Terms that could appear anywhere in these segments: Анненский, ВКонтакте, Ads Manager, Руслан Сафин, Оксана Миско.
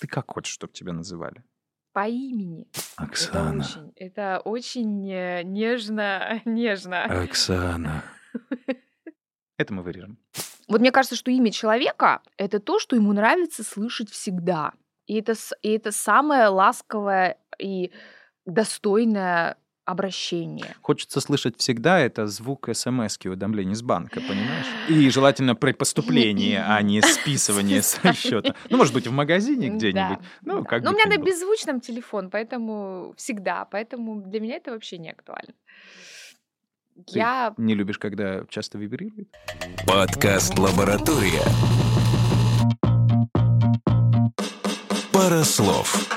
Ты как хочешь, чтобы тебя называли? По имени. Оксана. Это очень нежно, нежно. Оксана. Это мы вырежем. Вот мне кажется, что имя человека – это то, что ему нравится слышать всегда. И это самое ласковое и достойное обращение. Хочется слышать всегда – это звук смс-ки уведомлений с банка, понимаешь? И желательно при поступлении, а не списывание со счета. Ну, может быть, в магазине где-нибудь. Но у меня на беззвучном телефон, поэтому всегда. Поэтому для меня это вообще не актуально. Ты не любишь, когда часто вибрирует? Подкаст «Лаборатория». Пара слов.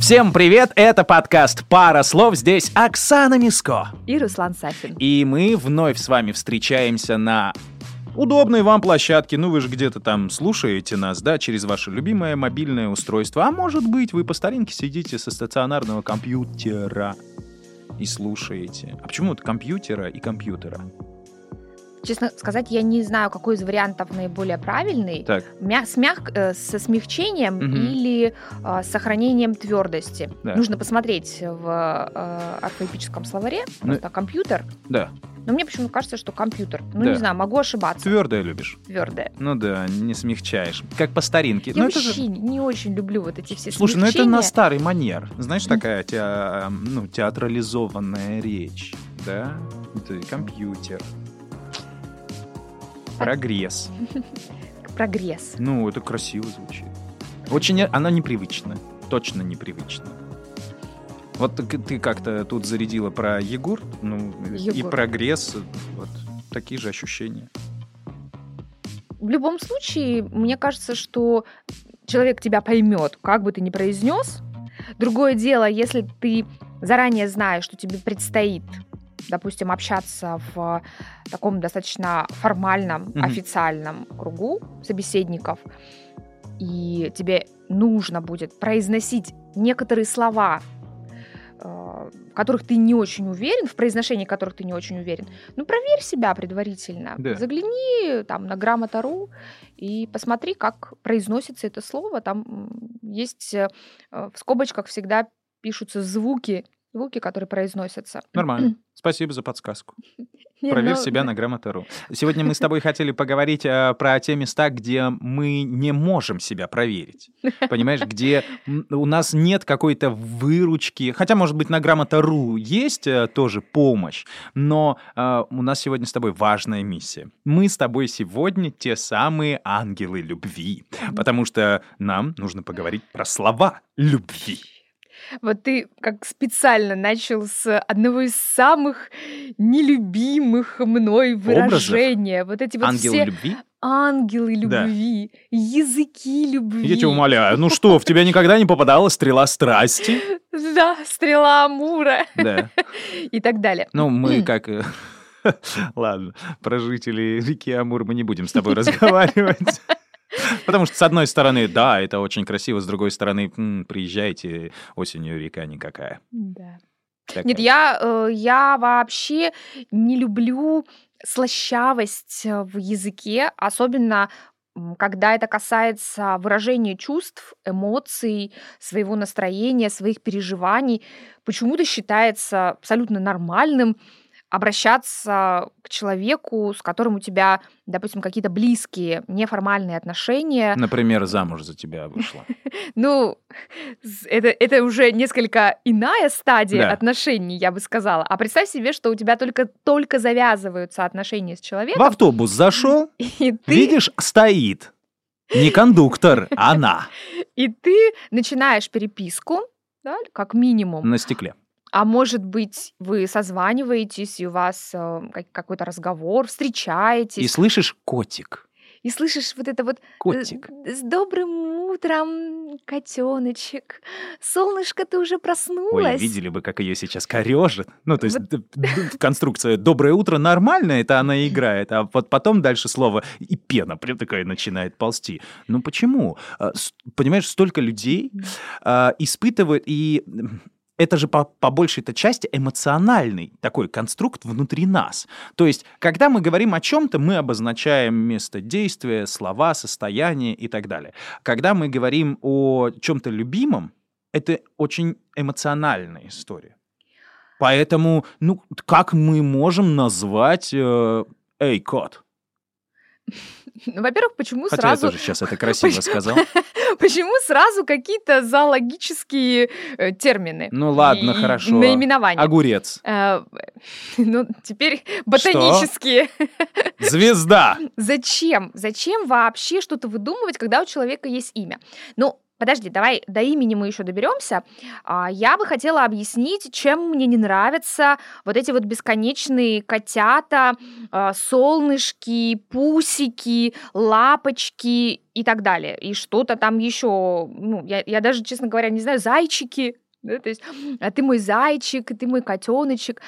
Всем привет, это подкаст «Пара слов». Здесь Оксана Миско. И Руслан Сафин. И мы вновь с вами встречаемся на удобной вам площадке. Ну, вы же где-то там слушаете нас, да, через ваше любимое мобильное устройство. А может быть, вы по старинке сидите со стационарного компьютера и слушаете. А почему это компьютера и компьютера? Честно сказать, я не знаю, какой из вариантов наиболее правильный. Со смягчением или с сохранением твердости. Да. Нужно посмотреть в орфоэпическом словаре. Просто компьютер. Да. Но мне почему-то кажется, что компьютер. Не знаю, могу ошибаться. Твердое любишь? Твердое. Ну да, не смягчаешь. Как по старинке. Я вообще не очень люблю вот эти все смягчения. Слушай, это на старый манер. Знаешь, такая театрализованная речь. Да? Это компьютер. Прогресс. Прогресс. Это красиво звучит. Очень она непривычна. Точно непривычна. Вот ты как-то тут зарядила про йогурт, и прогресс. Вот такие же ощущения. В любом случае, мне кажется, что человек тебя поймет, как бы ты ни произнес. Другое дело, если ты заранее знаешь, что тебе предстоит, допустим, общаться в таком достаточно формальном, официальном кругу собеседников, и тебе нужно будет произносить некоторые слова, в произношении которых ты не очень уверен, проверь себя предварительно. Да. Загляни там на грамота.ру и посмотри, как произносится это слово. Там есть в скобочках всегда пишутся звуки, которые произносятся. Нормально. Спасибо за подсказку. Проверь себя на грамота.ру. Сегодня мы с тобой хотели поговорить про те места, где мы не можем себя проверить. Понимаешь, где у нас нет какой-то выручки. Хотя, может быть, на грамота.ру есть тоже помощь, но у нас сегодня с тобой важная миссия. Мы с тобой сегодня те самые ангелы любви, потому что нам нужно поговорить про слова любви. Вот ты как специально начал с одного из самых нелюбимых мной выражения. Образов? Вот эти вот ангелы все... любви? Ангелы любви, да. Языки любви. Я тебя умоляю, в тебя никогда не попадала стрела страсти? Да, стрела Амура. Да. И так далее. Мы как... Ладно, про жителей реки Амур мы не будем с тобой разговаривать. Потому что, с одной стороны, да, это очень красиво, с другой стороны, приезжайте, осенью река никакая. Да. Такая. Нет, я вообще не люблю слащавость в языке, особенно когда это касается выражения чувств, эмоций, своего настроения, своих переживаний. Почему-то считается абсолютно нормальным обращаться к человеку, с которым у тебя, допустим, какие-то близкие, неформальные отношения. Например, замуж за тебя вышла. Это уже несколько иная стадия отношений, я бы сказала. А представь себе, что у тебя только завязываются отношения с человеком. В автобус зашел, видишь, стоит не кондуктор, она. И ты начинаешь переписку, как минимум. На стекле. А может быть, вы созваниваетесь, и у вас какой-то разговор, встречаетесь. И слышишь котик. И слышишь вот это вот... Котик. С добрым утром, котеночек. Солнышко, ты уже проснулась. Ой, видели бы, как ее сейчас корежит. Конструкция «доброе утро» нормально, это она играет. А вот потом дальше слово «и пена» прям такая начинает ползти. Почему? Понимаешь, столько людей испытывают и... это же по большей-то части эмоциональный такой конструкт внутри нас. То есть, когда мы говорим о чем-то, мы обозначаем место действия, слова, состояние и так далее. Когда мы говорим о чем-то любимом, это очень эмоциональная история. Поэтому, ну, как мы можем назвать «Эй, кот»? Ну, во-первых, почему хотя сразу... Хотя я тоже сейчас это красиво сказал. Почему сразу какие-то зоологические термины? Ну, ладно, хорошо. Наименования. Огурец. Ну, теперь ботанические. Что? Звезда. Зачем? Зачем вообще что-то выдумывать, когда у человека есть имя? Ну, подожди, давай до имени мы еще доберемся. Я бы хотела объяснить, чем мне не нравятся вот эти вот бесконечные котята, солнышки, пусики, лапочки и так далее. И что-то там еще, ну, я даже, честно говоря, не знаю, зайчики. Да? То есть, ты мой зайчик, ты мой котеночек.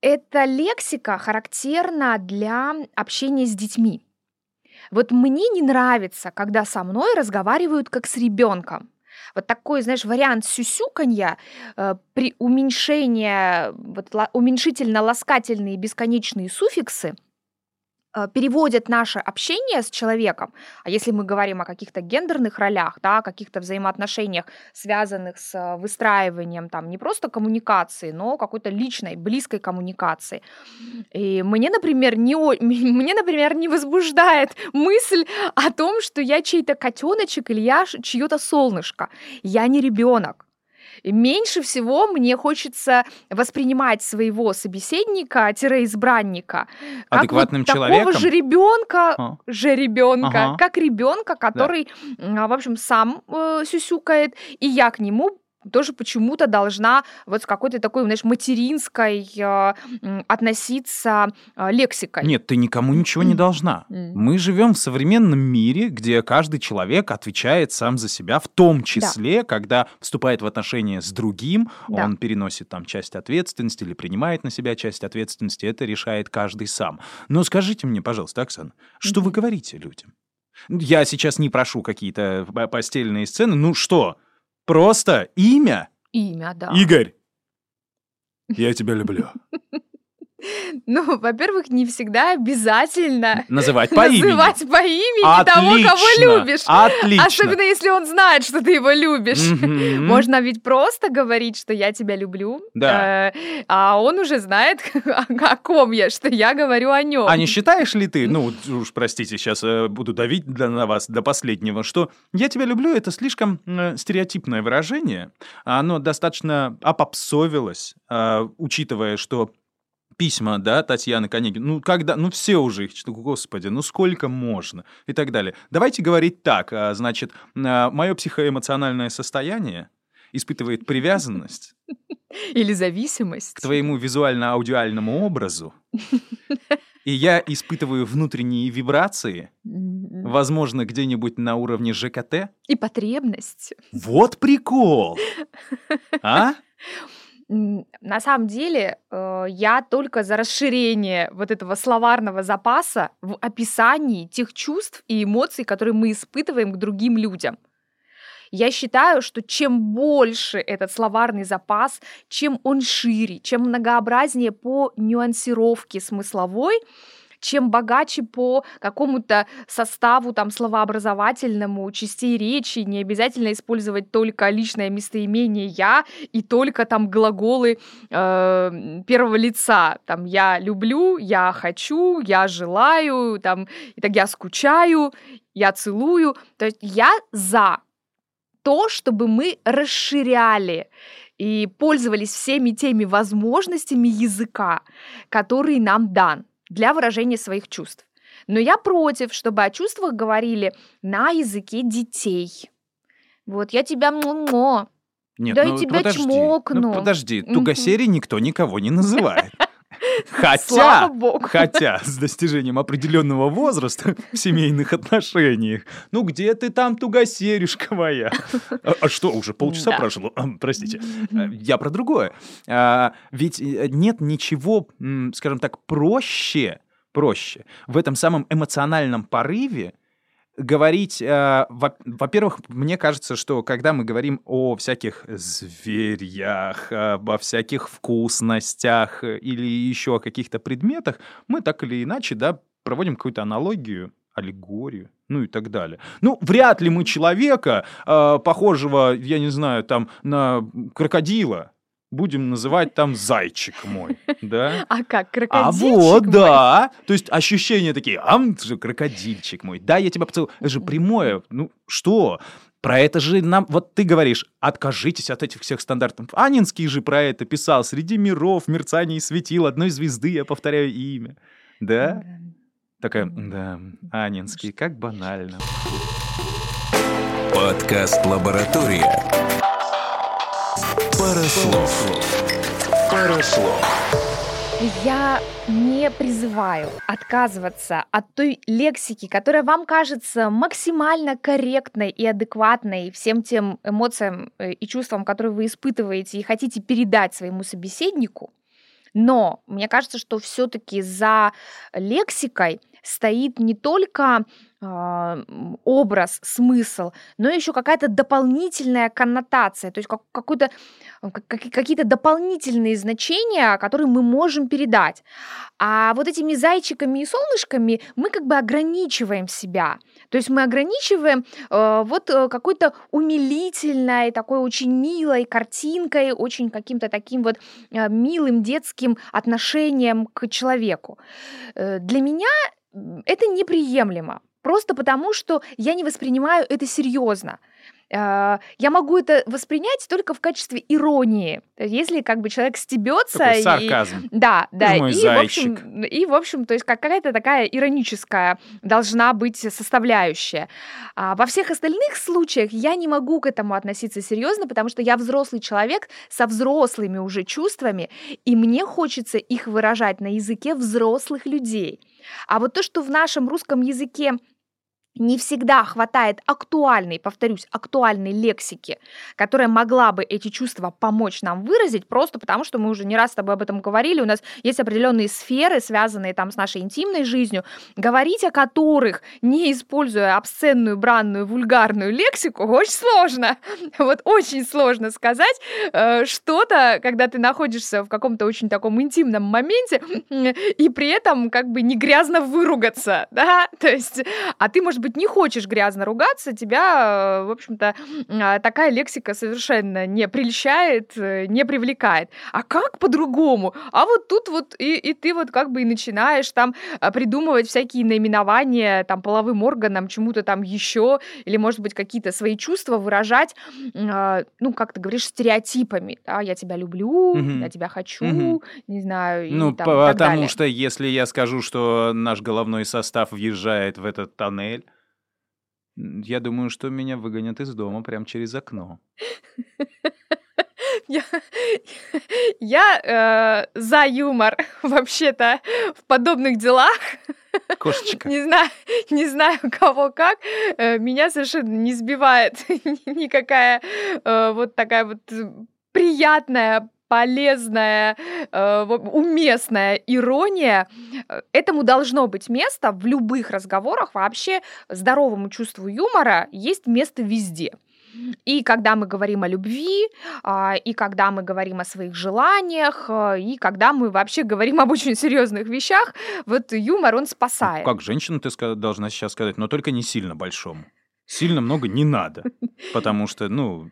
Эта лексика характерна для общения с детьми. Вот мне не нравится, когда со мной разговаривают как с ребенком. Вот такой, знаешь, вариант сюсюканья при уменьшении, вот, уменьшительно-ласкательные бесконечные суффиксы переводят наше общение с человеком, а если мы говорим о каких-то гендерных ролях, да, о каких-то взаимоотношениях, связанных с выстраиванием там, не просто коммуникации, но какой-то личной, близкой коммуникации. И мне, например, не возбуждает мысль о том, что я чей-то котеночек или я чьё-то солнышко. Я не ребенок. И меньше всего мне хочется воспринимать своего собеседника-избранника адекватным как вот человеком, такого жеребенка, ага, как ребенка, который, да, в общем, сам сюсюкает, и я к нему тоже почему-то должна вот с какой-то такой, знаешь, материнской относиться лексикой. Нет, ты никому ничего не должна. Мы живем в современном мире, где каждый человек отвечает сам за себя, в том числе, да, когда вступает в отношения с другим, да, он переносит там часть ответственности или принимает на себя часть ответственности, это решает каждый сам. Но скажите мне, пожалуйста, Оксана, что вы говорите людям? Я сейчас не прошу какие-то постельные сцены, ну что... Просто имя? Имя, да. Игорь, я тебя люблю. Ну, во-первых, не всегда обязательно называть по имени того, кого любишь. Отлично. Особенно, если он знает, что ты его любишь. Можно ведь просто говорить, что я тебя люблю, да, а он уже знает, о ком я, что я говорю о нем. А не считаешь ли ты, ну уж простите, сейчас буду давить на вас до последнего, что я тебя люблю — это слишком стереотипное выражение. Оно достаточно опопсовилось, учитывая, что письма, да, Татьяны Конегиной, ну, когда, ну, все уже их, господи, ну, сколько можно, и так далее. Давайте говорить так, значит, мое психоэмоциональное состояние испытывает привязанность или зависимость к твоему визуально-аудиальному образу, и я испытываю внутренние вибрации, возможно, где-нибудь на уровне ЖКТ. И потребность. Вот прикол! А? На самом деле, я только за расширение вот этого словарного запаса в описании тех чувств и эмоций, которые мы испытываем к другим людям. Я считаю, что чем больше этот словарный запас, чем он шире, чем многообразнее по нюансировке смысловой, чем богаче по какому-то составу там, словообразовательному, частей речи, не обязательно использовать только личное местоимение «я» и только там глаголы первого лица. Там, «я люблю», «я хочу», «я желаю», там, и так, «я скучаю», «я целую». То есть я за то, чтобы мы расширяли и пользовались всеми теми возможностями языка, которые нам дан для выражения своих чувств. Но я против, чтобы о чувствах говорили на языке детей. Вот, я тебя му-му, да, ну, я тебя подожди, чмокну. Ну, подожди, тугосерий никто никого не называет. Хотя, с достижением определенного возраста в семейных отношениях, ну где ты там, тугосерюшка моя? А что, уже полчаса прошло? Простите, я про другое. Ведь нет ничего, скажем так, проще в этом самом эмоциональном порыве, говорить... Во-первых, мне кажется, что когда мы говорим о всяких зверьях, обо всяких вкусностях или еще о каких-то предметах, мы так или иначе, да, проводим какую-то аналогию, аллегорию, ну и так далее. Ну, вряд ли мы человека, похожего, я не знаю, там, на крокодила, будем называть там зайчик мой, да? А как, крокодильчик мой? А вот, мой? Да. То есть ощущения такие, ты же крокодильчик мой, да, я тебя поцелую. Это же прямое, ну что? Про это же нам... Вот ты говоришь, откажитесь от этих всех стандартов. Анненский же про это писал. Среди миров мерцание светил одной звезды, я повторяю имя. Да? Такая, да, Анненский, как банально. Подкаст «Лаборатория». Пара слов. Я не призываю отказываться от той лексики, которая вам кажется максимально корректной и адекватной всем тем эмоциям и чувствам, которые вы испытываете и хотите передать своему собеседнику. Но мне кажется, что все-таки за лексикой стоит не только образ, смысл, но еще какая-то дополнительная коннотация, то есть какие-то дополнительные значения, которые мы можем передать. А вот этими зайчиками и солнышками мы как бы ограничиваем себя, то есть мы ограничиваем вот какой-то умилительной, такой очень милой картинкой, очень каким-то таким вот милым детским отношением к человеку. Для меня это неприемлемо, просто потому, что я не воспринимаю это серьезно. Я могу это воспринять только в качестве иронии, если как бы человек стебется. Такой сарказм. Да. В общем, то есть какая-то такая ироническая должна быть составляющая. Во всех остальных случаях я не могу к этому относиться серьезно, потому что я взрослый человек со взрослыми уже чувствами, и мне хочется их выражать на языке взрослых людей. А вот то, что в нашем русском языке не всегда хватает актуальной лексики, которая могла бы эти чувства помочь нам выразить, просто потому что мы уже не раз с тобой об этом говорили, у нас есть определенные сферы, связанные там с нашей интимной жизнью, говорить о которых, не используя обсценную, бранную, вульгарную лексику, очень сложно. Вот очень сложно сказать что-то, когда ты находишься в каком-то очень таком интимном моменте, и при этом как бы не грязно выругаться, да, то есть, а ты, может быть, не хочешь грязно ругаться, тебя, в общем-то, такая лексика совершенно не прельщает, не привлекает. А как по-другому? А вот тут вот и ты вот как бы и начинаешь там придумывать всякие наименования там половым органам, чему-то там еще, или, может быть, какие-то свои чувства выражать, ну, как ты говоришь, стереотипами. Да? Я тебя люблю, я тебя хочу, не знаю, и там, потому так далее. Что если я скажу, что наш головной состав въезжает в этот тоннель, я думаю, что меня выгонят из дома прямо через окно. Я за юмор вообще-то в подобных делах. Кошечка. Не знаю, кого как. Меня совершенно не сбивает никакая вот такая вот приятная, полезная, уместная ирония. Этому должно быть место в любых разговорах. Вообще здоровому чувству юмора есть место везде. И когда мы говорим о любви, и когда мы говорим о своих желаниях, и когда мы вообще говорим об очень серьезных вещах, вот юмор, он спасает. Как женщина, ты должна сейчас сказать, но только не сильно большому. Сильно много не надо, потому что, ну,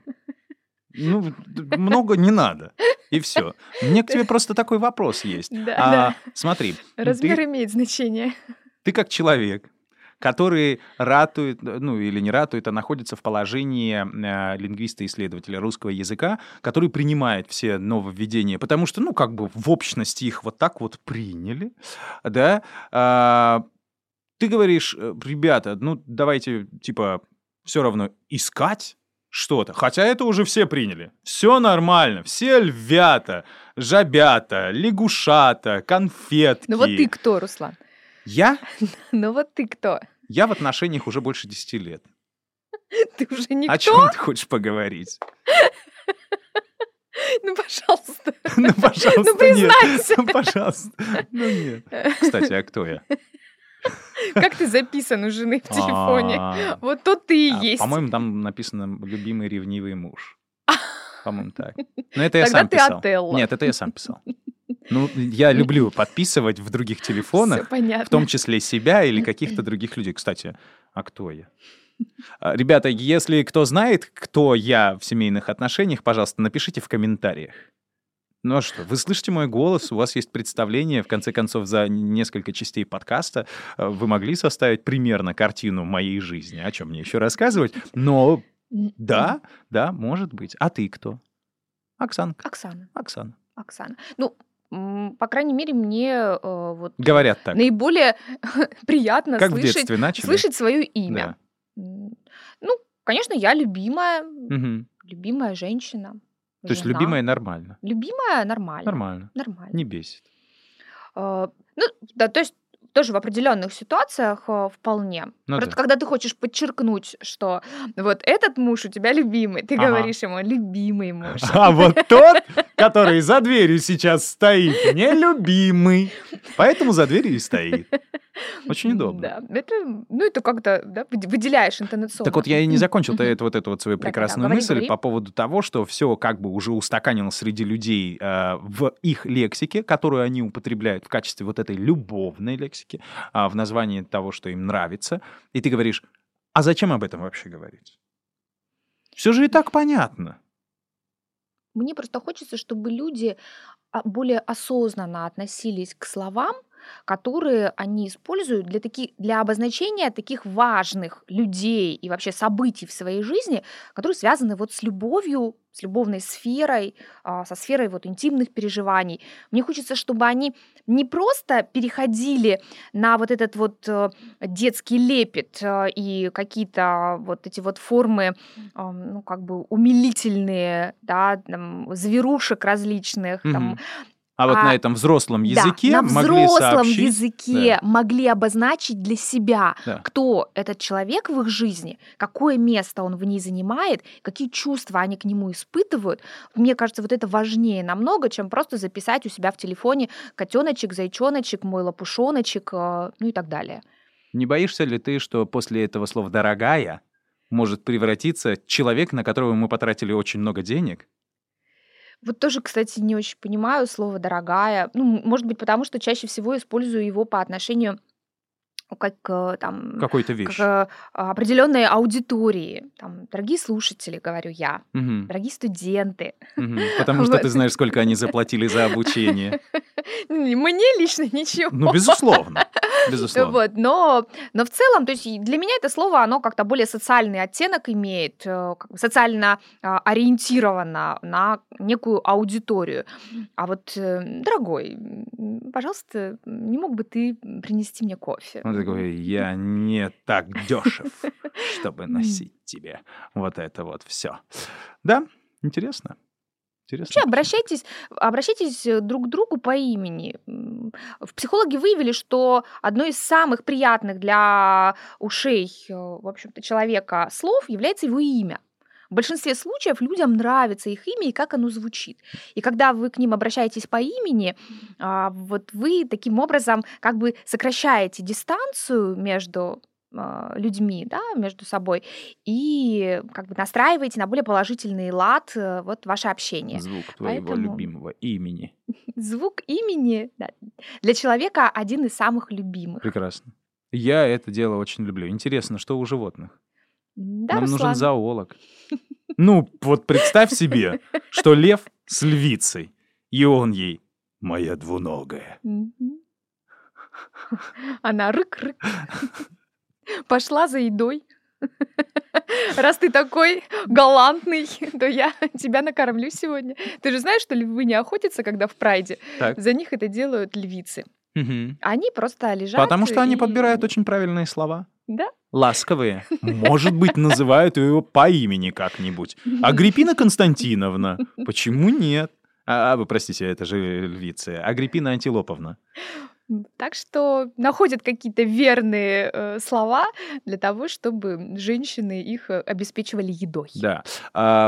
много не надо. И все. У меня к тебе просто такой вопрос есть. Да. Смотри. Размер имеет значение. Ты как человек, который ратует, ну или не ратует, а находится в положении лингвиста-исследователя русского языка, который принимает все нововведения, потому что, ну, как бы в общности их вот так вот приняли, да. Ты говоришь, ребята, ну, давайте, типа, все равно искать что-то. Хотя это уже все приняли. Все нормально. Все львята, жабята, лягушата, конфетки. Ну вот ты кто, Руслан? Я? Ну вот ты кто? Я в отношениях уже больше 10 лет. Ты уже никто? О чем ты хочешь поговорить? Ну, пожалуйста. Ну, пожалуйста, нет. Ну, признайся. Ну, пожалуйста. Ну, нет. Кстати, а кто я? Как ты записан у жены в телефоне? Вот тот ты и есть. По-моему, там написано «любимый ревнивый муж». По-моему, так. Но это я сам писал. Тогда ты Отелло. Нет, это я сам писал. Ну, я люблю подписывать в других телефонах, в том числе себя или каких-то других людей. Кстати, а кто я? Ребята, если кто знает, кто я в семейных отношениях, пожалуйста, напишите в комментариях. Ну а что, вы слышите мой голос, у вас есть представление, в конце концов, за несколько частей подкаста вы могли составить примерно картину моей жизни, о чем мне еще рассказывать, но да, да, может быть. А ты кто? Оксанка. Оксана. Ну, по крайней мере, мне вот говорят так. Наиболее приятно как слышать свое имя. Да. Ну, конечно, я любимая, любимая женщина. То есть любимая нормально? Любимая нормально. Нормально. Не бесит. Ну, да, то есть тоже в определенных ситуациях вполне. Ну, просто да. Когда ты хочешь подчеркнуть, что вот этот муж у тебя любимый, ты говоришь ему «любимый муж». А вот тот, который за дверью сейчас стоит, нелюбимый. Поэтому за дверью и стоит. Очень удобно. Да, это, ну, это как-то да, выделяешь интонационно. Так вот, я и не закончил вот эту вот свою прекрасную мысль по поводу того, что все как бы уже устаканилось среди людей в их лексике, которую они употребляют в качестве вот этой любовной лексики, в названии того, что им нравится. И ты говоришь, а зачем об этом вообще говорить? Все же и так понятно. Мне просто хочется, чтобы люди более осознанно относились к словам, которые они используют для обозначения таких важных людей и вообще событий в своей жизни, которые связаны вот с любовью, с любовной сферой, со сферой вот интимных переживаний. Мне хочется, чтобы они не просто переходили на вот этот вот детский лепет и какие-то вот эти вот формы, ну, как бы умилительные, да, там, зверушек различных, там, а вот на этом взрослом языке да, могли обозначить для себя, да. Кто этот человек в их жизни, какое место он в ней занимает, какие чувства они к нему испытывают. Мне кажется, вот это важнее намного, чем просто записать у себя в телефоне котеночек, зайчоночек, мой лопушоночек, ну и так далее. Не боишься ли ты, что после этого слова «дорогая» может превратиться человек, на которого мы потратили очень много денег? Вот тоже, кстати, не очень понимаю слово «дорогая». Ну, может быть, потому что чаще всего использую его по отношению какой-то вещи. К определенной аудитории. Там, дорогие слушатели, говорю я, дорогие студенты. Потому что ты знаешь, сколько они заплатили за обучение. Мне лично ничего. Ну, безусловно. Вот, но в целом, то есть для меня это слово, оно как-то более социальный оттенок имеет, социально ориентировано на некую аудиторию. А вот, дорогой, пожалуйста, не мог бы ты принести мне кофе? Он такой, я не так дешев, чтобы носить тебе вот это вот все. Да, интересно. Вообще обращайтесь друг к другу по имени. Психологи выявили, что одно из самых приятных для ушей, в общем-то, человека слов является его имя. В большинстве случаев людям нравится их имя и как оно звучит. И когда вы к ним обращаетесь по имени, вот вы таким образом как бы сокращаете дистанцию между людьми, да, между собой, и как бы настраиваете на более положительный лад вот ваше общение. Звук твоего любимого имени. Звук имени, да, для человека один из самых любимых. Прекрасно. Я это дело очень люблю. Интересно, что у животных? Да, нам Руслан. Нужен зоолог. Ну, вот представь себе, что лев с львицей, и он ей «моя двуногая». Она рык-рык. Пошла за едой. Раз ты такой галантный, то я тебя накормлю сегодня. Ты же знаешь, что львы не охотятся, когда в прайде. Так. За них это делают львицы. Они просто лежат. Потому что они подбирают очень правильные слова. Да? Ласковые. Может быть, называют ее по имени как-нибудь. Агриппина Константиновна. Почему нет? Вы простите, это же львицы. Агриппина Антилоповна. Так что находят какие-то верные слова для того, чтобы женщины их обеспечивали едой. Да.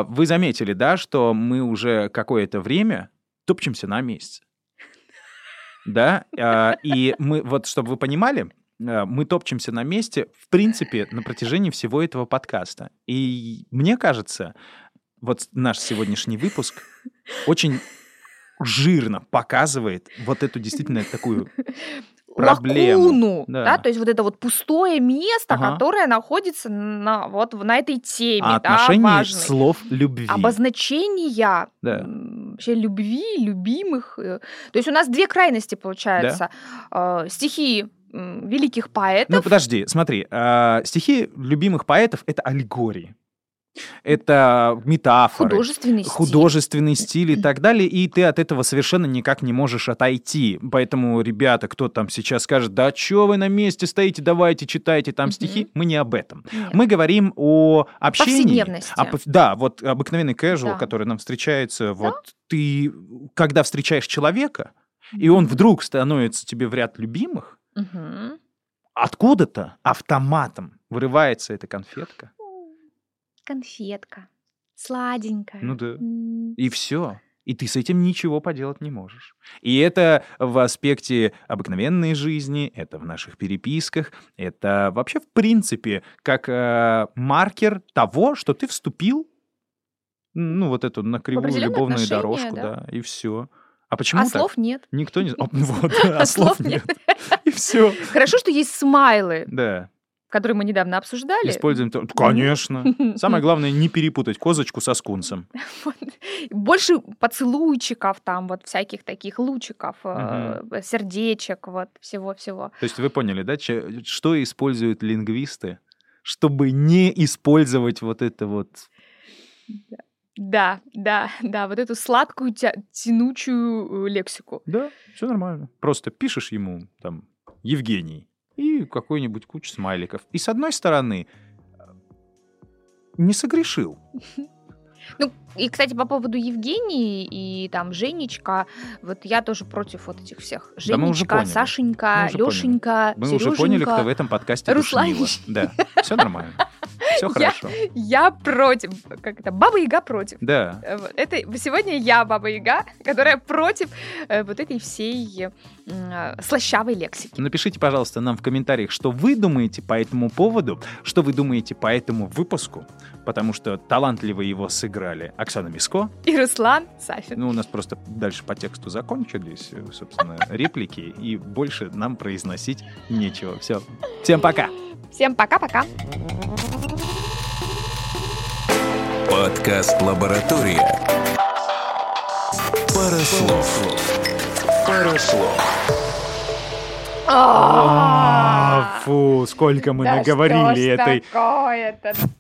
Вы заметили, да, что мы уже какое-то время топчемся на месте. Да? И мы, вот чтобы вы понимали, мы топчемся на месте, в принципе, на протяжении всего этого подкаста. И мне кажется, вот наш сегодняшний выпуск очень жирно показывает вот эту действительно такую проблему. Лакуну, да, то есть вот это вот пустое место, которое находится на этой теме. Отношение слов любви. Обозначения вообще любви, любимых. То есть у нас две крайности, получается. Да. Стихи великих поэтов. Ну, подожди, смотри. Стихи любимых поэтов — это аллегории. Это метафоры, художественный стиль и так далее, и ты от этого совершенно никак не можешь отойти. Поэтому, ребята, кто там сейчас скажет, да чё вы на месте стоите, давайте читайте там стихи, мы не об этом. Нет. Мы говорим о общении. Да, вот обыкновенный casual, который нам встречается. Да? Вот ты, когда встречаешь человека, и он вдруг становится тебе в ряд любимых, откуда-то автоматом вырывается эта конфетка. Конфетка. Сладенькая. Ну да. И все. И ты с этим ничего поделать не можешь. И это в аспекте обыкновенной жизни, это в наших переписках, это вообще в принципе как маркер того, что ты вступил, ну вот эту на кривую любовную дорожку, да, и все. А почему так? Слов нет. Никто не... А слов нет. И все. Хорошо, что есть смайлы. Да. Который мы недавно обсуждали. Используем... Конечно. Самое главное, не перепутать козочку со скунсом. Больше поцелуйчиков там, вот всяких таких лучиков, сердечек, вот всего-всего. То есть вы поняли, да, что используют лингвисты, чтобы не использовать вот это вот... Да, вот эту сладкую, тянучую лексику. Да, все нормально. Просто пишешь ему там «Евгений», и какой-нибудь кучу смайликов. И с одной стороны, не согрешил. Ну, и, кстати, по поводу Евгении и там Женечка, вот я тоже против вот этих всех. Женечка, да, Сашенька, Лёшенька, Серёженька. Мы уже поняли, кто в этом подкасте душнило. Да, все нормально. Все хорошо. Я против. Как это? Баба-Яга против. Да. Это, сегодня я Баба-Яга, которая против вот этой всей слащавой лексики. Напишите, пожалуйста, нам в комментариях, что вы думаете по этому поводу, что вы думаете по этому выпуску, потому что талантливо его сыграли Оксана Миско и Руслан Сафин. Ну, у нас просто дальше по тексту закончились, собственно, реплики, и больше нам произносить нечего. Все. Всем пока. Всем пока-пока. Подкаст «Лаборатория». Пара слов. Фу, сколько мы наговорили этой...